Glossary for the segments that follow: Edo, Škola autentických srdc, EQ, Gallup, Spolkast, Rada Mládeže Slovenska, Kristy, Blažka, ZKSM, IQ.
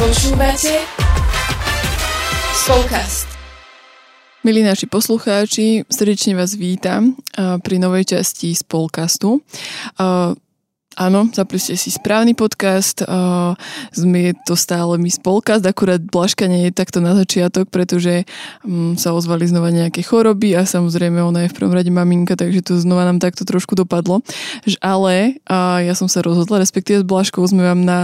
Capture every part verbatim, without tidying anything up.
Počúvate Spolkast. Milí naši poslucháči, srdečne vás vítam pri novej časti Spolkastu. Áno, zapli ste si správny podcast, je to stále my Spolkast, akurát Blažka nie je takto na začiatok, pretože sa ozvali znova nejaké choroby a samozrejme ona je v prvom rade maminka, takže to znova nám takto trošku dopadlo. Ale ja som sa rozhodla, respektíve s Blažkou sme vám na,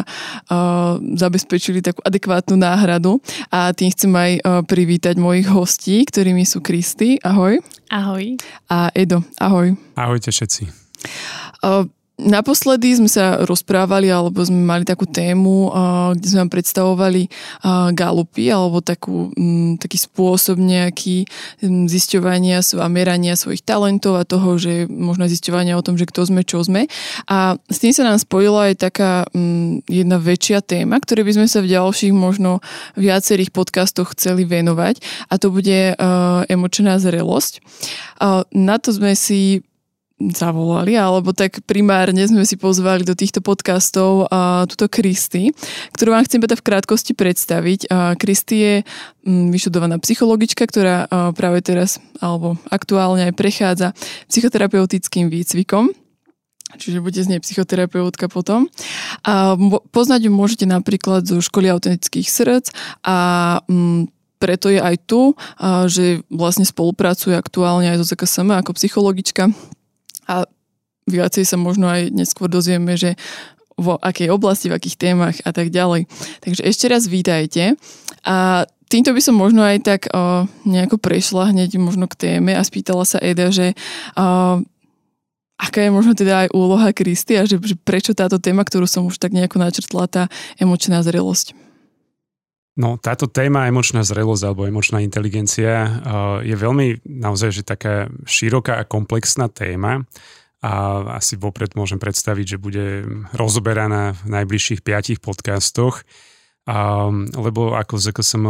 zabezpečili takú adekvátnu náhradu a tým chcem aj privítať mojich hostí, ktorými sú Kristy, ahoj. Ahoj. A Edo, ahoj. Ahojte všetci. Ahoj. Naposledy sme sa rozprávali, alebo sme mali takú tému, kde sme vám predstavovali Gallupy, alebo takú, taký spôsob nejaký zisťovania a merania svojich talentov a toho, že možno zisťovania o tom, že kto sme, čo sme. A s tým sa nám spojila aj taká jedna väčšia téma, ktoré by sme sa v ďalších možno viacerých podcastoch chceli venovať, a to bude emočná zrelosť. Na to sme si zavolali, alebo tak primárne sme si pozvali do týchto podcastov a túto Kristy, ktorú vám chcem teda v krátkosti predstaviť. Kristy je vyštudovaná psychologička, ktorá práve teraz, alebo aktuálne aj prechádza psychoterapeutickým výcvikom, čiže bude z nej psychoterapeutka potom. A poznať ju môžete napríklad zo Školy autentických srdc a preto je aj tu, že vlastne spolupracuje aktuálne aj so zet ká es em ako psychologička. A viacej sa možno aj neskôr dozvieme, že vo akej oblasti, v akých témach a tak ďalej. Takže ešte raz vítajte. A týmto by som možno aj tak o, nejako prešla hneď možno k téme a spýtala sa Eda, že o, aká je možno teda aj úloha Kristy a že, že prečo táto téma, ktorú som už tak nejako načrtla, tá emočná zrelosť. No, táto téma emočná zrelosť alebo emočná inteligencia je veľmi naozaj že taká široká a komplexná téma a asi vopred môžem predstaviť, že bude rozoberaná v najbližších piatich podcastoch, lebo ako zet ká es em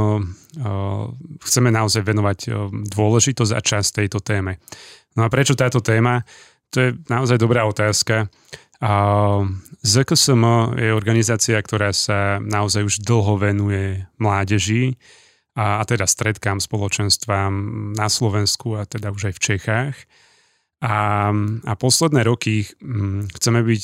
chceme naozaj venovať dôležitosť a čas tejto téme. No a prečo táto téma? To je naozaj dobrá otázka. zet ká es em je organizácia, ktorá sa naozaj už dlho venuje mládeži a, a teda stredkám, spoločenstvám na Slovensku a teda už aj v Čechách. A, a posledné roky hm, chceme byť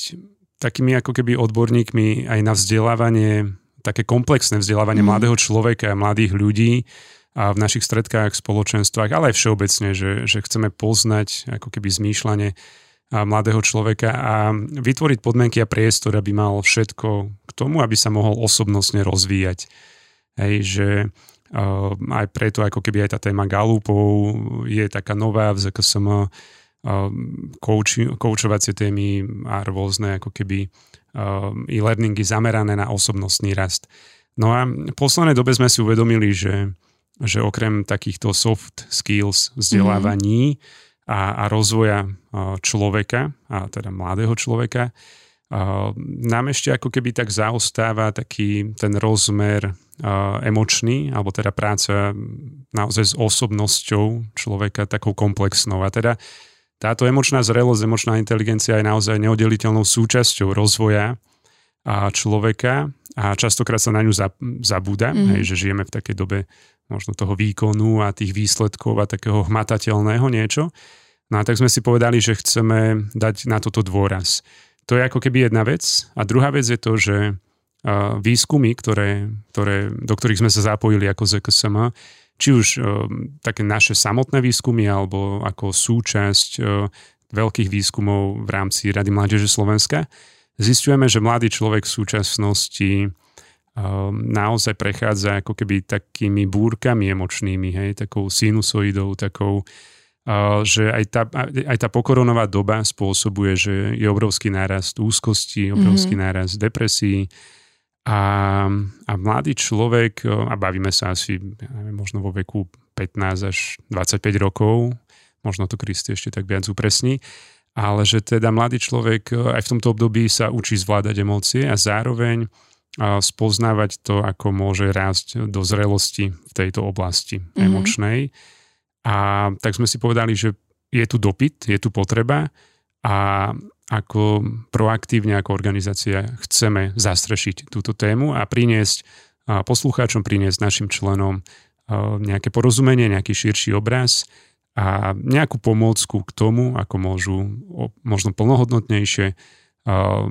takými ako keby odborníkmi aj na vzdelávanie, také komplexné vzdelávanie mm. mladého človeka, mladých ľudí a v našich stredkách, spoločenstvách, ale aj všeobecne, že, že chceme poznať ako keby zmýšľanie a mladého človeka a vytvoriť podmienky a priestor, aby mal všetko k tomu, aby sa mohol osobnostne rozvíjať. Hej, že uh, aj preto, ako keby aj tá téma Gallupov je taká nová, vzaka som uh, kouči, koučovacie témy a rôzne ako keby uh, e-learningy zamerané na osobnostný rast. No a v poslednej dobe sme si uvedomili, že, že okrem takýchto soft skills vzdelávaní mm-hmm. a rozvoja človeka, a teda mladého človeka, nám ešte ako keby tak zaostáva taký ten rozmer emočný, alebo teda práca naozaj s osobnosťou človeka takou komplexnou. A teda táto emočná zrelosť, emočná inteligencia je naozaj neoddeliteľnou súčasťou rozvoja človeka a častokrát sa na ňu zabúda, mm-hmm. hej, že žijeme v takej dobe možno toho výkonu a tých výsledkov a takého hmatateľného niečo. No a tak sme si povedali, že chceme dať na toto dôraz. To je ako keby jedna vec. A druhá vec je to, že výskumy, ktoré, ktoré, do ktorých sme sa zapojili ako zet ká es em, či už také naše samotné výskumy alebo ako súčasť veľkých výskumov v rámci Rady Mládeže Slovenska, zistujeme, že mladý človek v súčasnosti naozaj prechádza ako keby takými búrkami emočnými, hej, takou sinusoidou, takou, že aj tá, aj tá pokoronová doba spôsobuje, že je obrovský nárast úzkosti, obrovský mm-hmm. nárast depresií a, a mladý človek, a bavíme sa asi neviem, možno vo veku pätnásť až dvadsaťpäť rokov, možno to Kristy ešte tak viac upresní, ale že teda mladý človek aj v tomto období sa učí zvládať emócie a zároveň a spoznávať to, ako môže rásť do zrelosti v tejto oblasti mm-hmm. emočnej. A tak sme si povedali, že je tu dopyt, je tu potreba a ako proaktívne, ako organizácia chceme zastrešiť túto tému a priniesť a poslucháčom priniesť, našim členom nejaké porozumenie, nejaký širší obraz a nejakú pomôcku k tomu, ako môžu možno plnohodnotnejšie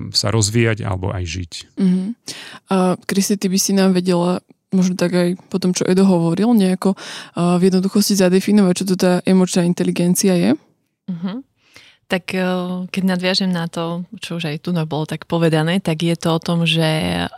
sa rozvíjať alebo aj žiť. Uh-huh. A Kristy, ty by si nám vedela, možno tak aj po tom, čo Edo hovoril, nejako v jednoduchosti zadefinovať, čo to tá emočná inteligencia je? Uh-huh. Tak keď nadviažem na to, čo už aj tu bolo tak povedané, tak je to o tom, že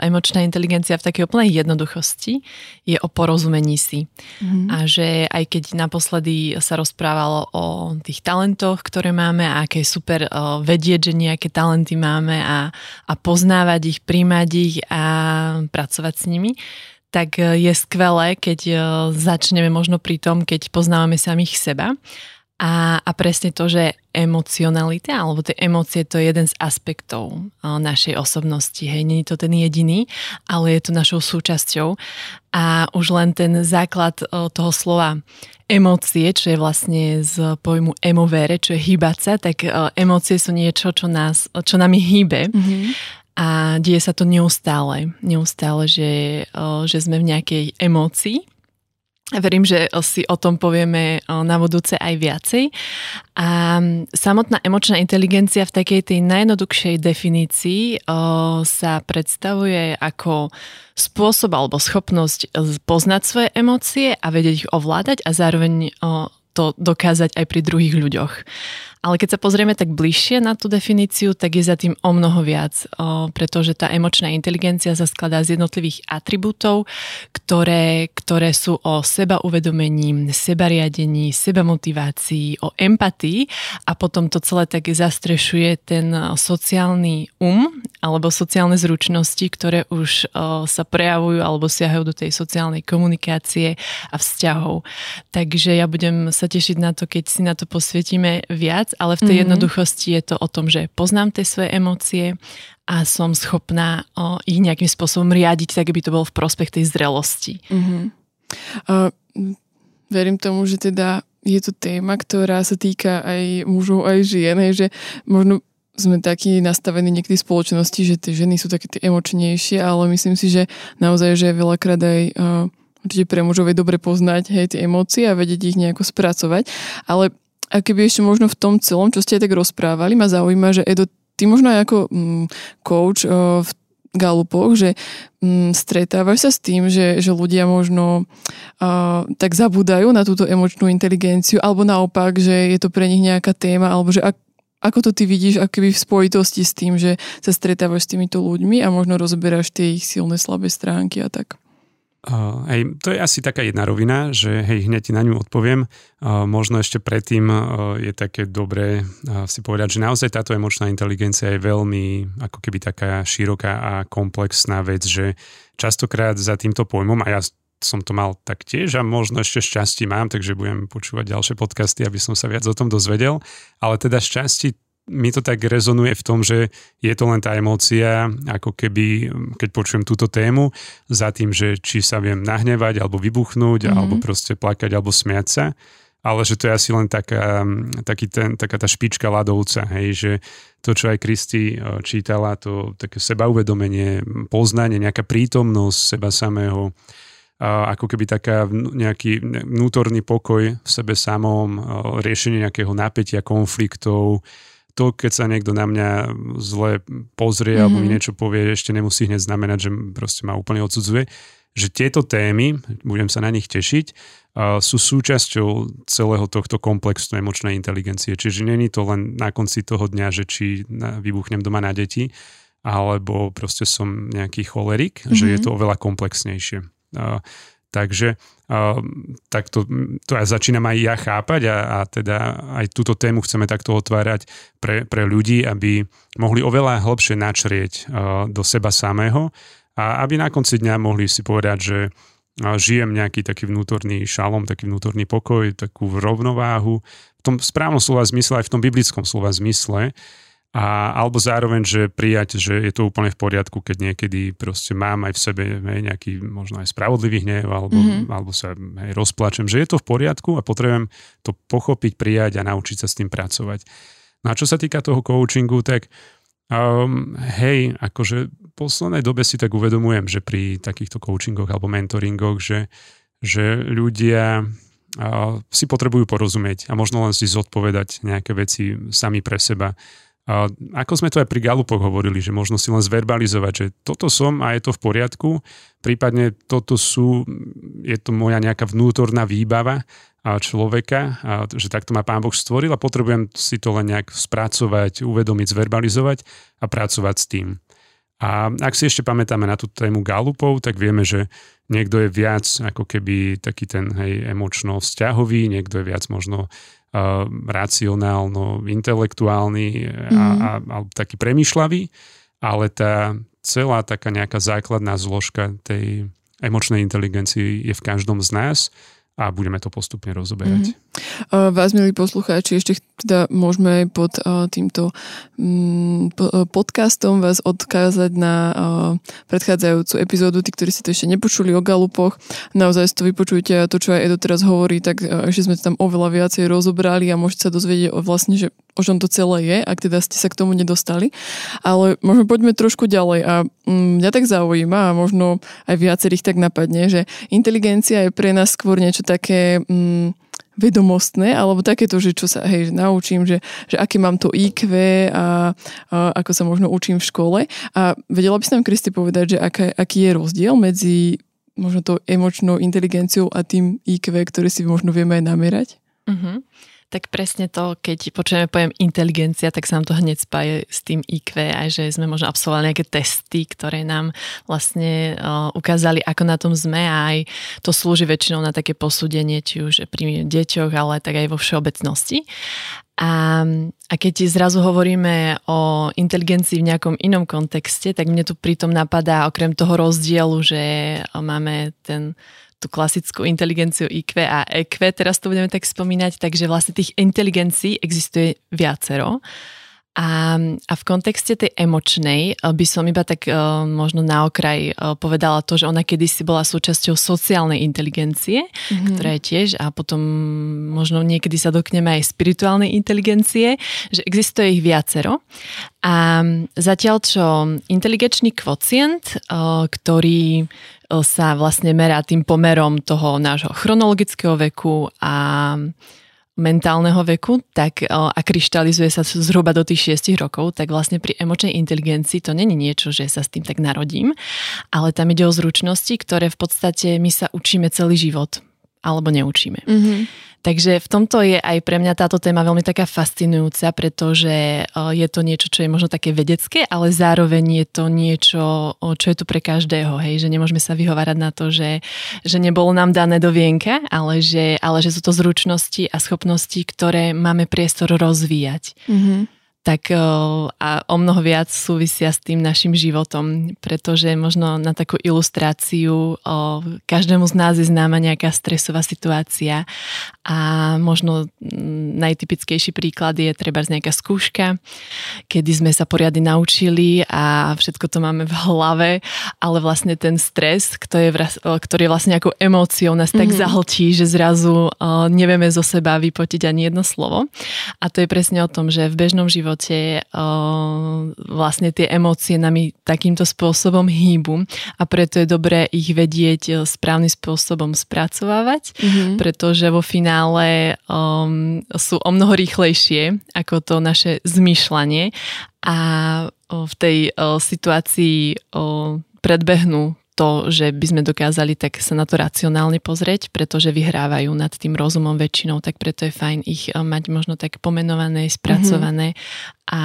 emočná inteligencia v takej úplnej jednoduchosti je o porozumení si. Mm-hmm. A že aj keď naposledy sa rozprávalo o tých talentoch, ktoré máme a aké je super vedieť, že nejaké talenty máme a, a poznávať ich, príjmať ich a pracovať s nimi, tak je skvelé, keď začneme možno pri tom, keď poznávame samých seba. A, a presne to, že emocionalita alebo tie emócie, to je jeden z aspektov našej osobnosti. Hej, nie je to ten jediný, ale je to našou súčasťou. A už len ten základ toho slova emócie, čo je vlastne z pojmu emovere, čo je hýbať sa, tak emócie sú niečo, čo, nás, čo nami hýbe. Mm-hmm. A deje sa to neustále. Neustále, že, že sme v nejakej emócii. Verím, že si o tom povieme na budúce aj viacej. A samotná emočná inteligencia v takej tej najjednoduchšej definícii sa predstavuje ako spôsob alebo schopnosť poznať svoje emócie a vedieť ich ovládať a zároveň to dokázať aj pri druhých ľuďoch. Ale keď sa pozrieme tak bližšie na tú definíciu, tak je za tým o mnoho viac, pretože tá emočná inteligencia sa skladá z jednotlivých atribútov, ktoré, ktoré sú o sebauvedomení, sebariadení, sebamotivácii, o empatii a potom to celé tak zastrešuje ten sociálny um alebo sociálne zručnosti, ktoré už sa prejavujú alebo siahajú do tej sociálnej komunikácie a vzťahov. Takže ja budem sa tešiť na to, keď si na to posvietime viac, ale v tej jednoduchosti je to o tom, že poznám tie svoje emócie a som schopná o, ich nejakým spôsobom riadiť, tak aby to bolo v prospech tej zrelosti. Uh-huh. Uh, verím tomu, že teda je to téma, ktorá sa týka aj mužov, aj žien, hej, že možno sme takí nastavení niekedy v spoločnosti, že tie ženy sú také tie emočnejšie, ale myslím si, že naozaj, že veľakrát aj uh, určite pre mužov je dobre poznať, hej, tie emócie a vedieť ich nejako spracovať, ale a keby ešte možno v tom celom, čo ste aj tak rozprávali, ma zaujíma, že Edo, ty možno aj ako mm, coach uh, v Gallupoch, že mm, stretávaš sa s tým, že, že ľudia možno uh, tak zabúdajú na túto emočnú inteligenciu, alebo naopak, že je to pre nich nejaká téma, alebo že ak, ako to ty vidíš akoby v spojitosti s tým, že sa stretávaš s týmito ľuďmi a možno rozoberáš tie ich silné, slabé stránky a tak. Uh, hej, to je asi taká jedna rovina, že hej, hneď na ňu odpoviem. Uh, možno ešte predtým uh, je také dobré uh, si povedať, že naozaj táto emočná inteligencia je veľmi ako keby taká široká a komplexná vec, že častokrát za týmto pojmom, a ja som to mal taktiež a možno ešte šťastie mám, takže budem počúvať ďalšie podcasty, aby som sa viac o tom dozvedel, ale teda šťastie mi to tak rezonuje v tom, že je to len tá emócia, ako keby, keď počujem túto tému, za tým, že či sa viem nahnevať, alebo vybuchnúť, mm-hmm. alebo proste plakať, alebo smiať sa, ale že to je asi len taká, taký ten, taká tá špička ľadovca, hej, že to, čo aj Kristy čítala, to také sebauvedomenie, poznanie, nejaká prítomnosť seba samého, ako keby taká nejaký vnútorný pokoj v sebe samom, riešenie nejakého napätia, konfliktov. To, keď sa niekto na mňa zle pozrie mm-hmm. alebo mi niečo povie, ešte nemusí hneď znamenať, že proste ma úplne odsudzuje. Že tieto témy, budem sa na nich tešiť, sú súčasťou celého tohto komplexu emočnej inteligencie. Čiže není to len na konci toho dňa, že či vybuchnem doma na deti, alebo proste som nejaký cholerik, mm-hmm. že je to oveľa komplexnejšie. Takže takto to ja začínam aj ja chápať a, a teda aj túto tému chceme takto otvárať pre, pre ľudí, aby mohli oveľa hlbšie načrieť do seba samého a aby na konci dňa mohli si povedať, že žijem nejaký taký vnútorný šalom, taký vnútorný pokoj, takú rovnováhu, v tom správnom slova zmysle aj v tom biblickom slova zmysle. A, alebo zároveň, že prijať, že je to úplne v poriadku, keď niekedy proste mám aj v sebe hej, nejaký možno aj spravodlivý hnev, alebo, mm-hmm. alebo sa hej, rozplačem, že je to v poriadku a potrebujem to pochopiť, prijať a naučiť sa s tým pracovať. No a čo sa týka toho coachingu, tak Um, hej, akože v poslednej dobe si tak uvedomujem, že pri takýchto coachingoch alebo mentoringoch, že, že ľudia uh, si potrebujú porozumieť a možno len si zodpovedať nejaké veci sami pre seba. Uh, ako sme to aj pri Gallupoch hovorili, že možno si len zverbalizovať, že toto som a je to v poriadku, prípadne toto sú, je to moja nejaká vnútorná výbava človeka, že takto ma Pán Boh stvoril a potrebujem si to len nejak spracovať, uvedomiť, zverbalizovať a pracovať s tým. A ak si ešte pamätáme na tú tému Gallupov, tak vieme, že niekto je viac ako keby taký ten hej, emočno-vzťahový, niekto je viac možno uh, racionálno-intelektuálny a, a, a taký premýšľavý, ale tá celá taká nejaká základná zložka tej emočnej inteligencie je v každom z nás a budeme to postupne rozoberať. Mm-hmm. Vás, milí poslucháči, ešte teda môžeme pod týmto podcastom vás odkázať na predchádzajúcu epizódu. Tí, ktorí si to ešte nepočuli o Gallupoch, naozaj si to vypočujte a to, čo aj Edo teraz hovorí, tak ešte sme to tam oveľa viacej rozobrali a môžete sa dozvedieť o vlastne, že o čom to celé je, ak teda ste sa k tomu nedostali. Ale možno poďme trošku ďalej a mňa tak zaujíma a možno aj viacerých tak napadne, že inteligencia je pre nás skôr niečo také mm, vedomostné, alebo takéto, že čo sa hej, naučím, že, že aké mám to í kvé a, a ako sa možno učím v škole. A vedela by si nám, Kristy, povedať, že aká, aký je rozdiel medzi možno tou emočnou inteligenciou a tým í kvé, ktoré si možno vieme aj namerať? Mhm. Tak presne to, keď počujeme pojem inteligencia, tak sa nám to hneď spáje s tým í kvé, aj že sme možno absolvovali nejaké testy, ktoré nám vlastne uh, ukázali, ako na tom sme a aj to slúži väčšinou na také posúdenie, či už pri deťoch, ale tak aj vo všeobecnosti. A, a keď zrazu hovoríme o inteligencii v nejakom inom kontexte, tak mne tu pritom napadá okrem toho rozdielu, že máme ten... tú klasickú inteligenciu í kvé a é kvé, teraz to budeme tak spomínať, takže vlastne tých inteligencií existuje viacero. A, a v kontexte tej emočnej by som iba tak uh, možno na okraj uh, povedala to, že ona kedysi bola súčasťou sociálnej inteligencie, mm-hmm. ktorá je tiež, a potom možno niekedy sa dotkneme aj spirituálnej inteligencie, že existuje ich viacero. A zatiaľ čo inteligenčný kvocient, uh, ktorý sa vlastne merá tým pomerom toho nášho chronologického veku a mentálneho veku, tak a kryštalizuje sa zhruba do tých šiestich rokov, tak vlastne pri emočnej inteligencii to nie je niečo, že sa s tým tak narodím, ale tam ide o zručnosti, ktoré v podstate my sa učíme celý život, alebo neučíme. Mm-hmm. Takže v tomto je aj pre mňa táto téma veľmi taká fascinujúca, pretože je to niečo, čo je možno také vedecké, ale zároveň je to niečo, čo je tu pre každého, hej, že nemôžeme sa vyhovárať na to, že, že nebolo nám dané do vienka, ale že, ale že sú to zručnosti a schopnosti, ktoré máme priestor rozvíjať. Mm-hmm. Tak a o mnoho viac súvisia s tým našim životom, pretože možno na takú ilustráciu o, každému z nás je známa nejaká stresová situácia a možno najtypickejší príklad je trebárs nejaká skúška, kedy sme sa poriadne naučili a všetko to máme v hlave, ale vlastne ten stres, ktorý je, ktorý je vlastne nejakou emóciou, nás tak mm-hmm. zahltí, že zrazu o, nevieme zo seba vypotiť ani jedno slovo. A to je presne o tom, že v bežnom živote vlastne tie emócie nami takýmto spôsobom hýbu a preto je dobré ich vedieť správnym spôsobom spracovávať, mm-hmm. pretože vo finále um, sú o mnoho rýchlejšie ako to naše zmýšľanie a v tej uh, situácii uh, predbehnú to, že by sme dokázali tak sa na to racionálne pozrieť, pretože vyhrávajú nad tým rozumom väčšinou, tak preto je fajn ich mať možno tak pomenované, spracované mm-hmm. a,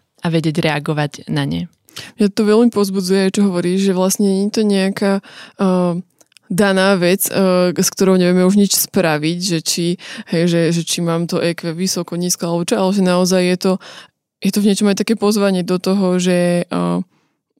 a vedieť reagovať na ne. Mňa to veľmi pozbudzuje, čo hovoríš, že vlastne nie je to nejaká... Uh... daná vec, s ktorou nevieme už nič spraviť, že či, hej, že, že či mám to é kvé vysoko, nízko, alebo čo, ale že naozaj je to, je to v niečom aj také pozvanie do toho, že,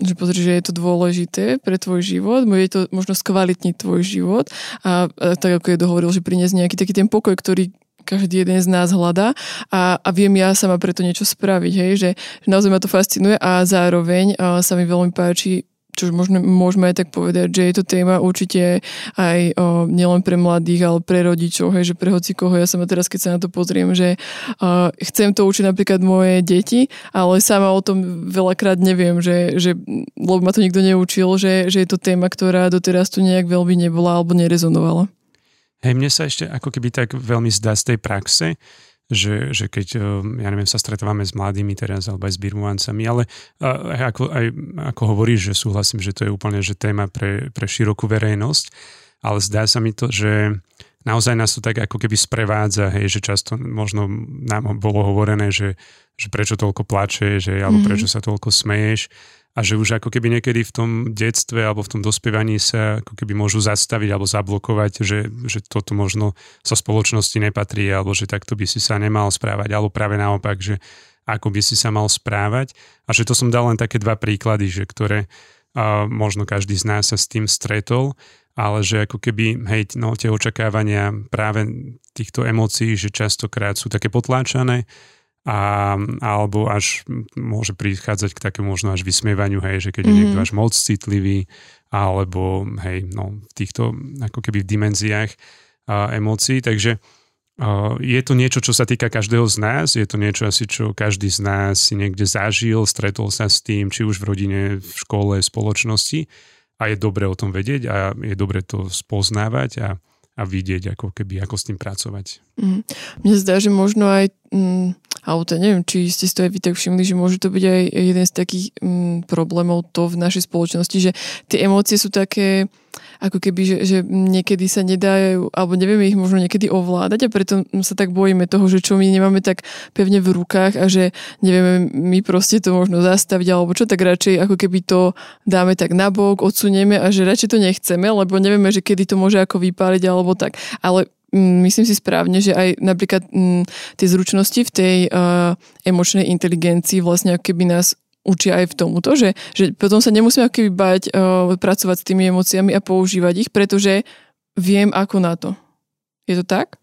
že pozri, že je to dôležité pre tvoj život, je to možno skvalitniť tvoj život a, a tak ako je dohovoril, že priniesť nejaký taký ten pokoj, ktorý každý jeden z nás hľadá a, a viem ja sama preto niečo spraviť, hej, že, že naozaj ma to fascinuje a zároveň a sa mi veľmi páči čo možno, môžeme aj tak povedať, že je to téma určite aj o, nielen pre mladých, ale pre rodičov, hej, že pre hocikoho. Ja sama teraz, keď sa na to pozriem, že o, chcem to učiť napríklad moje deti, ale sama o tom veľakrát neviem, že, že lebo ma to nikto neučil, že, že je to téma, ktorá doteraz tu nejak veľmi nebola alebo nerezonovala. Hej, mne sa ešte ako keby tak veľmi zdá z tej praxe, Že, že keď, ja neviem, sa stretávame s mladými teraz, alebo aj s Birmuancami, ale ako, aj, ako hovoríš, že súhlasím, že to je úplne že téma pre, pre širokú verejnosť, ale zdá sa mi to, že naozaj nás to tak ako keby sprevádza, hej, že často možno nám bolo hovorené, že, že prečo toľko plačeš, že, alebo mm-hmm. prečo sa toľko smeješ, a že už ako keby niekedy v tom detstve alebo v tom dospievaní sa ako keby môžu zastaviť alebo zablokovať, že, že toto možno sa spoločnosti nepatrí, alebo že takto by si sa nemal správať, alebo práve naopak, že ako by si sa mal správať. A že to som dal len také dva príklady, že ktoré a možno každý z nás sa s tým stretol, ale že ako keby, hej, no tie očakávania práve týchto emócií, že častokrát sú také potláčané, A, alebo až môže prichádzať k takému možno až vysmievaniu, hej, že keď mm-hmm. je niekto až moc citlivý, alebo hej, no v týchto ako keby v dimenziách a, emócií, takže a, je to niečo, čo sa týka každého z nás, je to niečo asi, čo každý z nás si niekde zažil, stretol sa s tým, či už v rodine, v škole, v spoločnosti, a je dobre o tom vedieť a je dobre to spoznávať a, a vidieť, ako keby, ako s tým pracovať. Mm. Mne zdá, že možno aj mm... A to neviem, či ste si to aj vy tak všimli, že môže to byť aj jeden z takých mm, problémov to v našej spoločnosti, že tie emócie sú také, ako keby, že, že niekedy sa nedajú, alebo nevieme ich možno niekedy ovládať, a preto sa tak bojíme toho, že čo my nemáme tak pevne v rukách a že nevieme my proste to možno zastaviť, alebo čo, tak radšej ako keby to dáme tak nabok, odsunieme a že radšej to nechceme, lebo nevieme, že kedy to môže ako vypáliť alebo tak. Ale myslím si správne, že aj napríklad m, tie zručnosti v tej uh, emočnej inteligencii vlastne ako keby nás učia aj v tomuto, že, že potom sa nemusíme ako keby bať uh, pracovať s tými emóciami a používať ich, pretože viem ako na to. Je to tak?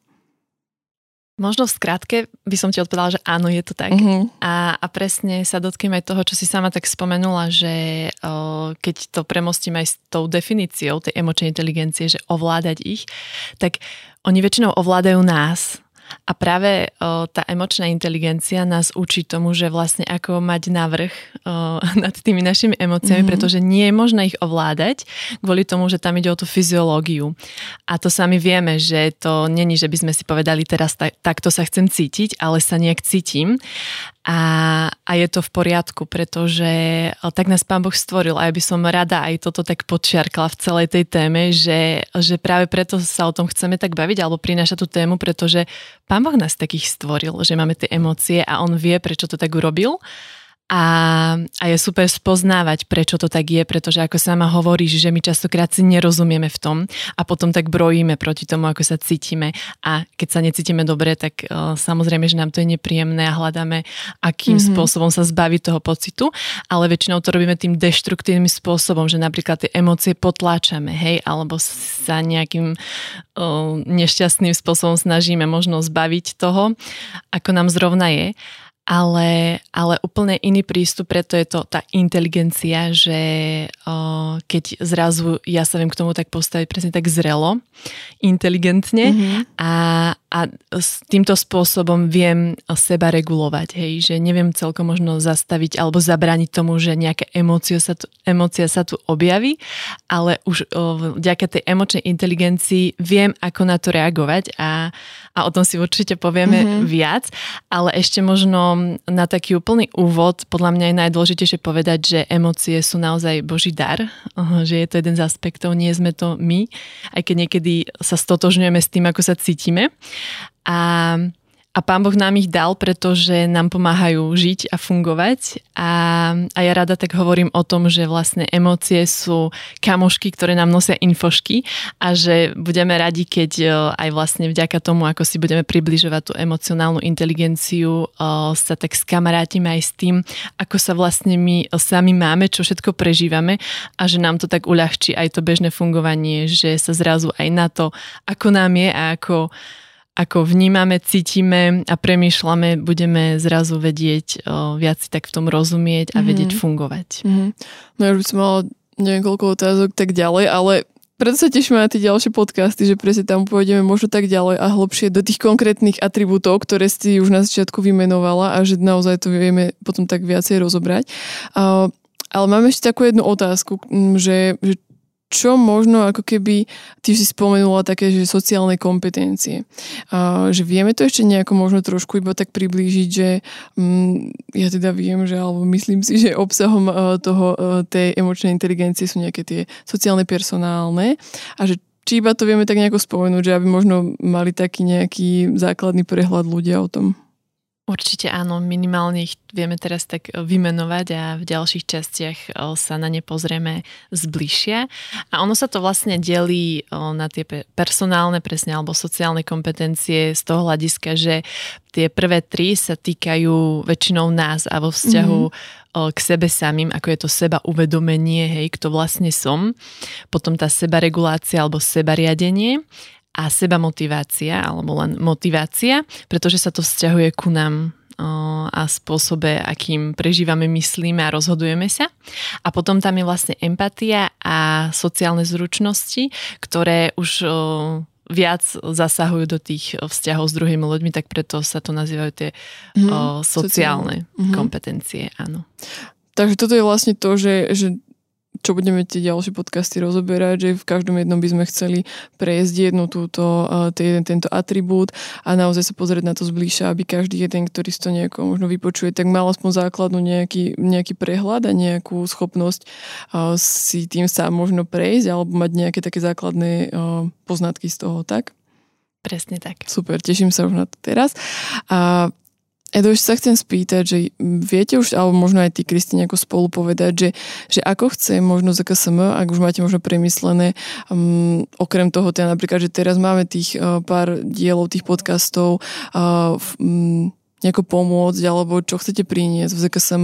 Možno v skratke by som ti odpovedala, že áno, je to tak. Uh-huh. A, a presne sa dotkneme aj toho, čo si sama tak spomenula, že o, keď to premostíme aj s tou definíciou tej emočnej inteligencie, že ovládať ich, tak oni väčšinou ovládajú nás. A práve o, tá emočná inteligencia nás učí tomu, že vlastne ako mať navrch o, nad tými našimi emóciami, mm-hmm. pretože nie je možné ich ovládať kvôli tomu, že tam ide o tú fyziológiu. A to sami vieme, že to není, že by sme si povedali teraz tak, takto sa chcem cítiť, ale sa nejak cítim. A, a je to v poriadku, pretože tak nás Pán Boh stvoril, a ja by som rada aj toto tak podčiarkla v celej tej téme, že, že práve preto sa o tom chceme tak baviť alebo prináša tú tému, pretože Pán Boh nás takých stvoril, že máme tie emócie a on vie, prečo to tak urobil. A, a je super spoznávať, prečo to tak je, pretože ako sama hovoríš, že my častokrát si nerozumieme v tom a potom tak brojíme proti tomu, ako sa cítime, a keď sa necítime dobre, tak uh, samozrejme, že nám to je nepríjemné a hľadáme, akým mm-hmm. spôsobom sa zbaviť toho pocitu, ale väčšinou to robíme tým deštruktívnym spôsobom, že napríklad tie emócie potláčame, hej, alebo sa nejakým uh, nešťastným spôsobom snažíme možno zbaviť toho, ako nám zrovna je. Ale, ale úplne iný prístup, preto je to tá inteligencia, že o, keď zrazu ja sa viem k tomu tak postaviť presne tak zrelo, inteligentne mm-hmm. a, a s týmto spôsobom viem seba regulovať, hej, že neviem celkom možno zastaviť alebo zabrániť tomu, že nejaká emócia sa tu, emócia sa tu objaví, ale už o, vďaka tej emočnej inteligencii viem, ako na to reagovať, a, a o tom si určite povieme mm-hmm. viac, ale ešte možno na taký úplný úvod, podľa mňa je najdôležitejšie povedať, že emócie sú naozaj Boží dar, že je to jeden z aspektov, nie sme to my, aj keď niekedy sa stotožňujeme s tým, ako sa cítime. A, a Pán Boh nám ich dal, pretože nám pomáhajú žiť a fungovať. A, a ja rada tak hovorím o tom, že vlastne emócie sú kamošky, ktoré nám nosia infošky, a že budeme radi, keď aj vlastne vďaka tomu, ako si budeme približovať tú emocionálnu inteligenciu, sa tak skamarátime aj s tým, ako sa vlastne my sami máme, čo všetko prežívame, a že nám to tak uľahčí aj to bežné fungovanie, že sa zrazu aj na to, ako nám je a ako ako vnímame, cítime a premýšľame, budeme zrazu vedieť o, viac tak v tom rozumieť a mm-hmm. vedieť fungovať. Mm-hmm. No ja už som mala niekoľko otázok tak ďalej, ale preto sa teším na tie ďalšie podcasty, že presne tam pôjdeme možno tak ďalej a hlbšie do tých konkrétnych atribútov, ktoré si už na začiatku vymenovala a že naozaj to vieme potom tak viacej rozobrať. Uh, ale mám ešte takú jednu otázku, že, že čo možno, ako keby ty si spomenula také, že sociálne kompetencie. Uh, že vieme to ešte nejako možno trošku iba tak priblížiť, že um, ja teda viem, že alebo myslím si, že obsahom uh, toho, uh, tej emočnej inteligencie sú nejaké tie sociálne, personálne a že či iba to vieme tak nejako spomenúť, že aby možno mali taký nejaký základný prehľad ľudia o tom. Určite áno, minimálne ich vieme teraz tak vymenovať a v ďalších častiach sa na ne pozrieme zbližšia. A ono sa to vlastne delí na tie personálne presne alebo sociálne kompetencie z toho hľadiska, že tie prvé tri sa týkajú väčšinou nás a vo vzťahu mm-hmm. k sebe samým, ako je to seba uvedomenie, hej, kto vlastne som. Potom tá sebaregulácia alebo sebariadenie a seba motivácia, alebo len motivácia, pretože sa to vzťahuje ku nám a spôsobe, akým prežívame, myslíme a rozhodujeme sa. A potom tam je vlastne empatia a sociálne zručnosti, ktoré už viac zasahujú do tých vzťahov s druhými ľuďmi, tak preto sa to nazývajú tie mm, sociálne mm. kompetencie, áno. Takže toto je vlastne to, že... že... čo budeme tie ďalšie podcasty rozoberať, že v každom jednom by sme chceli prejsť jednu túto, ten, tento atribút a naozaj sa pozrieť na to zbližšia, aby každý jeden, ktorý si to nejako možno vypočuje, tak mal aspoň základnú nejaký, nejaký prehľad a nejakú schopnosť uh, si tým sám možno prejsť alebo mať nejaké také základné uh, poznatky z toho, tak? Presne tak. Super, teším sa už na to teraz. A uh, Edo, ešte sa chcem spýtať, že viete už, alebo možno aj ty, Kristy, nejako spolu povedať, že, že ako chce možno zet ká es em, ak už máte možno premyslené, um, okrem toho, teda napríklad, že teraz máme tých uh, pár dielov, tých podcastov, uh, um, nejako pomôcť, alebo čo chcete priniesť v zet ká es em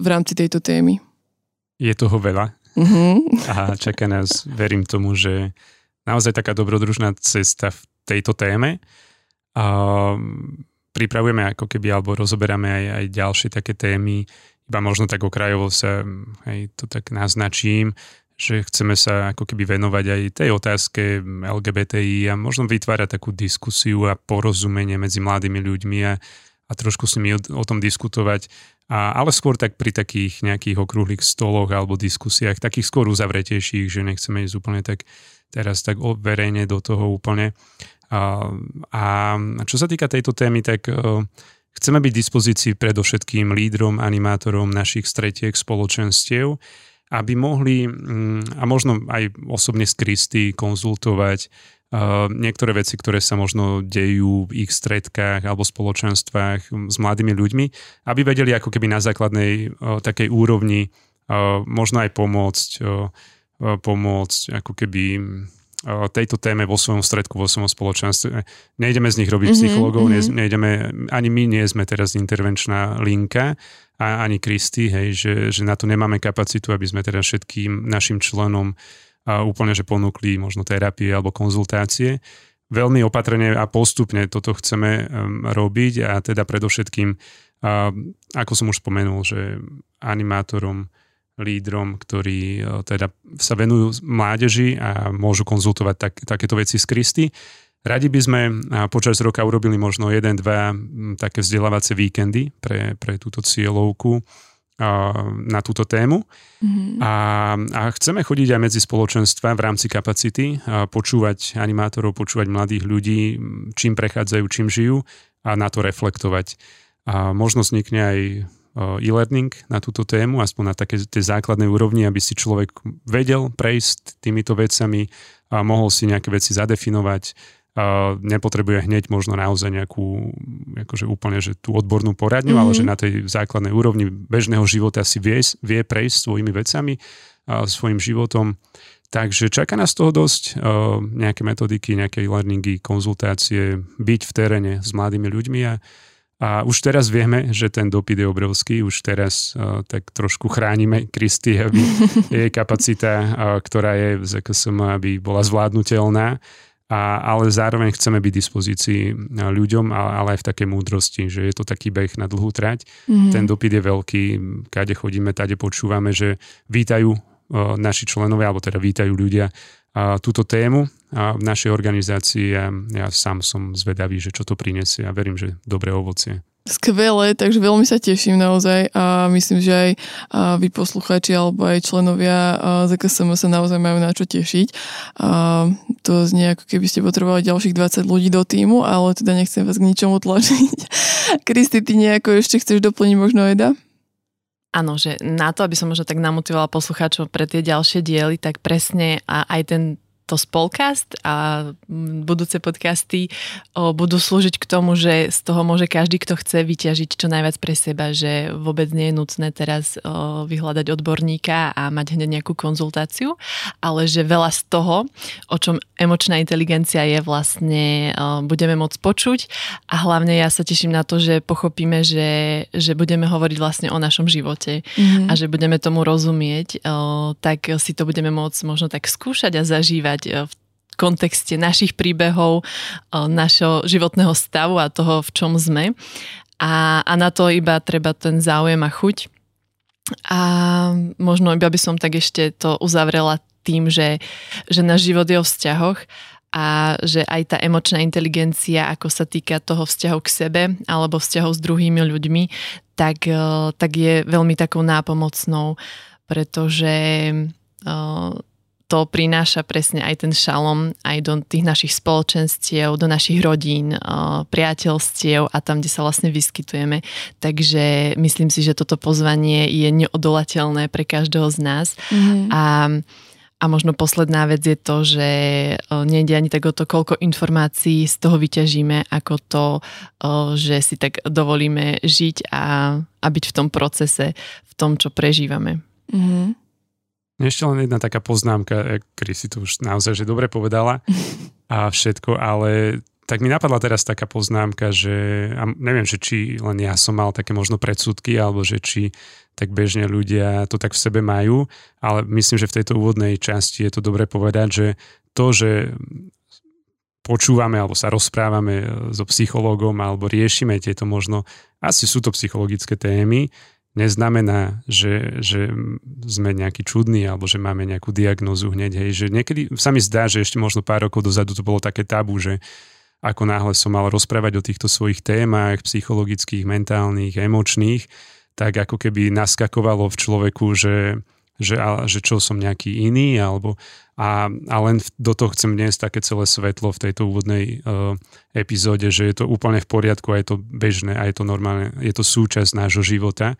v rámci tejto témy? Je toho veľa. Uh-huh. A čaká nás, verím tomu, že naozaj taká dobrodružná cesta v tejto téme. A... Um, pripravujeme ako keby, alebo rozoberáme aj, aj ďalšie také témy, iba možno tak okrajovo sa aj to tak naznačím, že chceme sa ako keby venovať aj tej otázke el gé bé té í a možno vytvárať takú diskusiu a porozumenie medzi mladými ľuďmi a, a trošku s nimi o, o tom diskutovať, a, ale skôr tak pri takých nejakých okrúhlych stoloch alebo diskusiách, takých skôr uzavretejších, že nechceme ísť úplne tak teraz tak verejne do toho úplne. A čo sa týka tejto témy, tak chceme byť v dispozícii predovšetkým lídrom, animátorom našich stretiek, spoločenstiev, aby mohli, a možno aj osobne s Kristy, konzultovať niektoré veci, ktoré sa možno dejú v ich stredkách alebo spoločenstvách s mladými ľuďmi, aby vedeli ako keby na základnej takej úrovni možno aj pomôcť, pomôcť ako keby... tejto téme vo svojom stredku, vo svojom spoločenstve. Nejdeme z nich robiť mm-hmm, psychologov, mm-hmm. nejdeme, ani my nie sme teraz intervenčná linka, a ani Kristy, hej, že, že na to nemáme kapacitu, aby sme teda všetkým našim členom a úplne, že ponúkli možno terapie alebo konzultácie. Veľmi opatrne a postupne toto chceme robiť a teda predovšetkým, a ako som už spomenul, že animátorom, lídrom, ktorí teda sa venujú mládeži a môžu konzultovať tak, takéto veci s Kristy. Radi by sme počas roka urobili možno jeden, dva také vzdelávacie víkendy pre, pre túto cieľovku na túto tému. Mm-hmm. A, a chceme chodiť aj medzi spoločenstva v rámci kapacity, počúvať animátorov, počúvať mladých ľudí, čím prechádzajú, čím žijú a na to reflektovať. A možno vznikne aj e-learning na túto tému, aspoň na také tie základné úrovni, aby si človek vedel prejsť týmito vecami a mohol si nejaké veci zadefinovať. A nepotrebuje hneď možno naozaj nejakú, akože úplne, že tú odbornú poradňu, mm-hmm. ale že na tej základnej úrovni bežného života si vie, vie prejsť svojimi vecami a svojim životom. Takže čaká nás toho dosť, nejaké metodiky, nejaké e-learningy, konzultácie, byť v teréne s mladými ľuďmi a A už teraz vieme, že ten dopyt je obrovský, už teraz uh, tak trošku chránime Kristy, aby jej kapacita, uh, ktorá je v zet ká es em, aby bola zvládnutelná, a, ale zároveň chceme byť v dispozícii ľuďom, ale aj v takej múdrosti, že je to taký beh na dlhú trať. Mm-hmm. Ten dopyt je veľký, kade chodíme, tade počúvame, že vítajú naši členovia, alebo teda vítajú ľudia túto tému v našej organizácii a ja sám som zvedavý, že čo to prinesie a verím, že dobré ovocie. Skvelé, takže veľmi sa teším naozaj a myslím, že aj vy poslucháči alebo aj členovia zet ká es em sa naozaj majú na čo tešiť. A to znie ako keby ste potrebovali ďalších dvadsať ľudí do tímu, ale teda nechcem vás k ničomu tlačiť. Kristy, ty nejako ešte chceš doplniť možno Eda? Áno, že na to, aby som možno tak namotivovala poslucháčov pre tie ďalšie diely, tak presne a aj ten to Spolkast a budúce podcasty o, budú slúžiť k tomu, že z toho môže každý, kto chce vyťažiť čo najviac pre seba, že vôbec nie je nutné teraz o, vyhľadať odborníka a mať hneď nejakú konzultáciu, ale že veľa z toho, o čom emočná inteligencia je vlastne, o, budeme môcť počuť a hlavne ja sa teším na to, že pochopíme, že, že budeme hovoriť vlastne o našom živote mm-hmm. a že budeme tomu rozumieť, o, tak si to budeme môcť možno tak skúšať a zažívať v kontexte našich príbehov, našho životného stavu a toho, v čom sme. A, a na to iba treba ten záujem a chuť. A možno iba by som tak ešte to uzavrela tým, že, že náš život je o vzťahoch a že aj tá emočná inteligencia, ako sa týka toho vzťahu k sebe alebo vzťahu s druhými ľuďmi, tak, tak je veľmi takou nápomocnou, pretože to prináša presne aj ten šalom aj do tých našich spoločenstiev, do našich rodín, priateľstiev a tam, kde sa vlastne vyskytujeme. Takže myslím si, že toto pozvanie je neodolateľné pre každého z nás. Mm. A, a možno posledná vec je to, že nejde ani tak o to, koľko informácií z toho vyťažíme, ako to, že si tak dovolíme žiť a, a byť v tom procese, v tom, čo prežívame. Mhm. Ešte len jedna taká poznámka, Kristy to už naozaj, že dobre povedala a všetko, ale tak mi napadla teraz taká poznámka, že a neviem, že či len ja som mal také možno predsudky, alebo že či tak bežne ľudia to tak v sebe majú, ale myslím, že v tejto úvodnej časti je to dobre povedať, že to, že počúvame alebo sa rozprávame so psychológom alebo riešime tieto možno, asi sú to psychologické témy, neznamená, že, že sme nejaký čudní alebo že máme nejakú diagnózu hneď. Hej, že niekedy sa mi zdá, že ešte možno pár rokov dozadu to bolo také tabu, že ako náhle som mal rozprávať o týchto svojich témach psychologických, mentálnych, emočných, tak ako keby naskakovalo v človeku, že, že, a, že čo som nejaký iný alebo a, a len do toho chcem vniesť také celé svetlo v tejto úvodnej uh, epizóde, že je to úplne v poriadku a je to bežné a je to normálne, je to súčasť nášho života.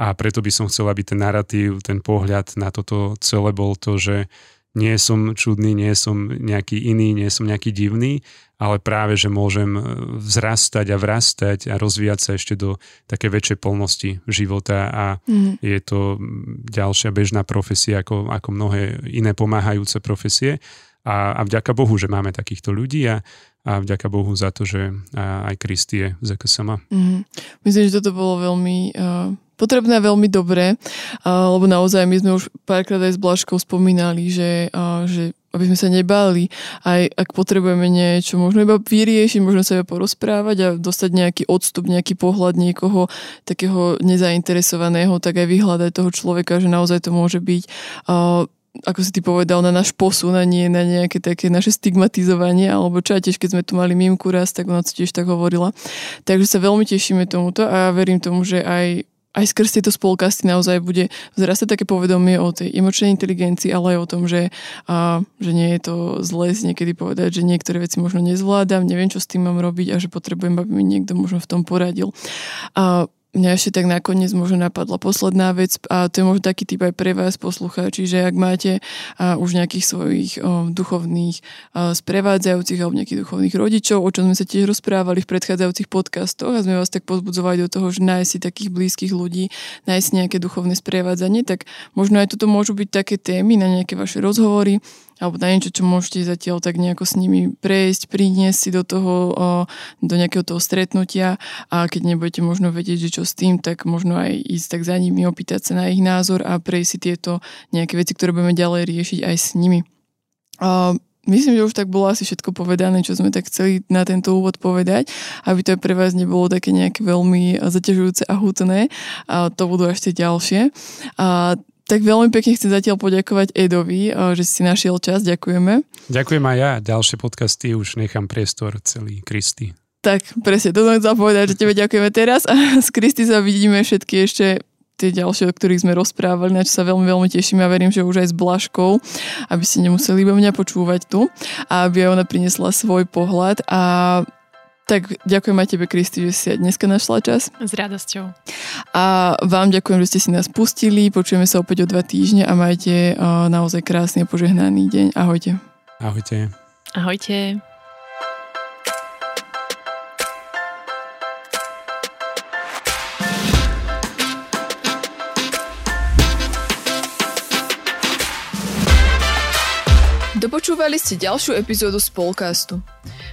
A preto by som chcel, aby ten narratív, ten pohľad na toto celé bol to, že nie som čudný, nie som nejaký iný, nie som nejaký divný, ale práve, že môžem vzrastať a vrastať a rozvíjať sa ešte do také väčšej plnosti života a mm. je to ďalšia bežná profesia, ako, ako mnohé iné pomáhajúce profesie. A, a vďaka Bohu, že máme takýchto ľudí a, a vďaka Bohu za to, že aj Kristy je zet ká es em. Mm. Myslím, že toto bolo veľmi... Uh... potrebné veľmi dobre, lebo naozaj my sme už párkrát aj s Blažkou spomínali, že, že aby sme sa nebáli, aj ak potrebujeme niečo, možno iba vyriešiť, možno sa iba porozprávať a dostať nejaký odstup, nejaký pohľad niekoho takého nezainteresovaného, tak aj vyhľadať toho človeka, že naozaj to môže byť, ako si ty povedal, na náš posun a nie na nejaké také naše stigmatizovanie alebo čo, tiež keď sme tu mali Mimku raz, tak ona tiež tak hovorila. Takže sa veľmi tešíme tomuto a verím tomu, že aj aj skrz tieto spolkasty naozaj bude vzrastať také povedomie o tej emočnej inteligencii, ale aj o tom, že, a, že nie je to zlé si niekedy povedať, že niektoré veci možno nezvládam, neviem, čo s tým mám robiť a že potrebujem, aby mi niekto možno v tom poradil. A mňa ešte tak nakoniec možno napadla posledná vec a to je možno taký typ aj pre vás poslucháči, že ak máte a, už nejakých svojich o, duchovných a, sprevádzajúcich alebo nejakých duchovných rodičov, o čom sme sa tiež rozprávali v predchádzajúcich podcastoch a sme vás tak pozbudzovali do toho, že nájsť si takých blízkych ľudí, nájsť nejaké duchovné sprevádzanie, tak možno aj toto môžu byť také témy na nejaké vaše rozhovory alebo na niečo, čo môžete zatiaľ tak nejako s nimi prejsť, priniesť si do toho, do nejakého toho stretnutia a keď nebudete možno vedieť, že čo s tým, tak možno aj ísť tak za nimi, opýtať sa na ich názor a prejsť si tieto nejaké veci, ktoré budeme ďalej riešiť aj s nimi. A myslím, že už tak bolo asi všetko povedané, čo sme tak chceli na tento úvod povedať, aby to pre vás nebolo také nejaké veľmi zaťažujúce a hutné. A to budú ešte ďalšie. A Tak veľmi pekne chcem zatiaľ poďakovať Edovi, že si našiel čas, ďakujeme. Ďakujem aj ja, ďalšie podcasty už nechám priestor celý Kristy. Tak, presne, to som chcela povedať, že tebe ďakujeme teraz a s Kristy sa vidíme všetky ešte tie ďalšie, o ktorých sme rozprávali, na čo sa veľmi, veľmi teším a verím, že už aj s Blažkou, aby ste nemuseli iba mňa počúvať tu a aby ona priniesla svoj pohľad a tak ďakujem aj tebe, Kristy, že si dneska našla čas. S radosťou. A vám ďakujem, že ste si nás pustili, počujeme sa opäť o dva týždne a majte naozaj krásny a požehnaný deň. Ahojte. Ahojte. Ahojte. Dopočúvali ste ďalšiu epizódu Spolkastu.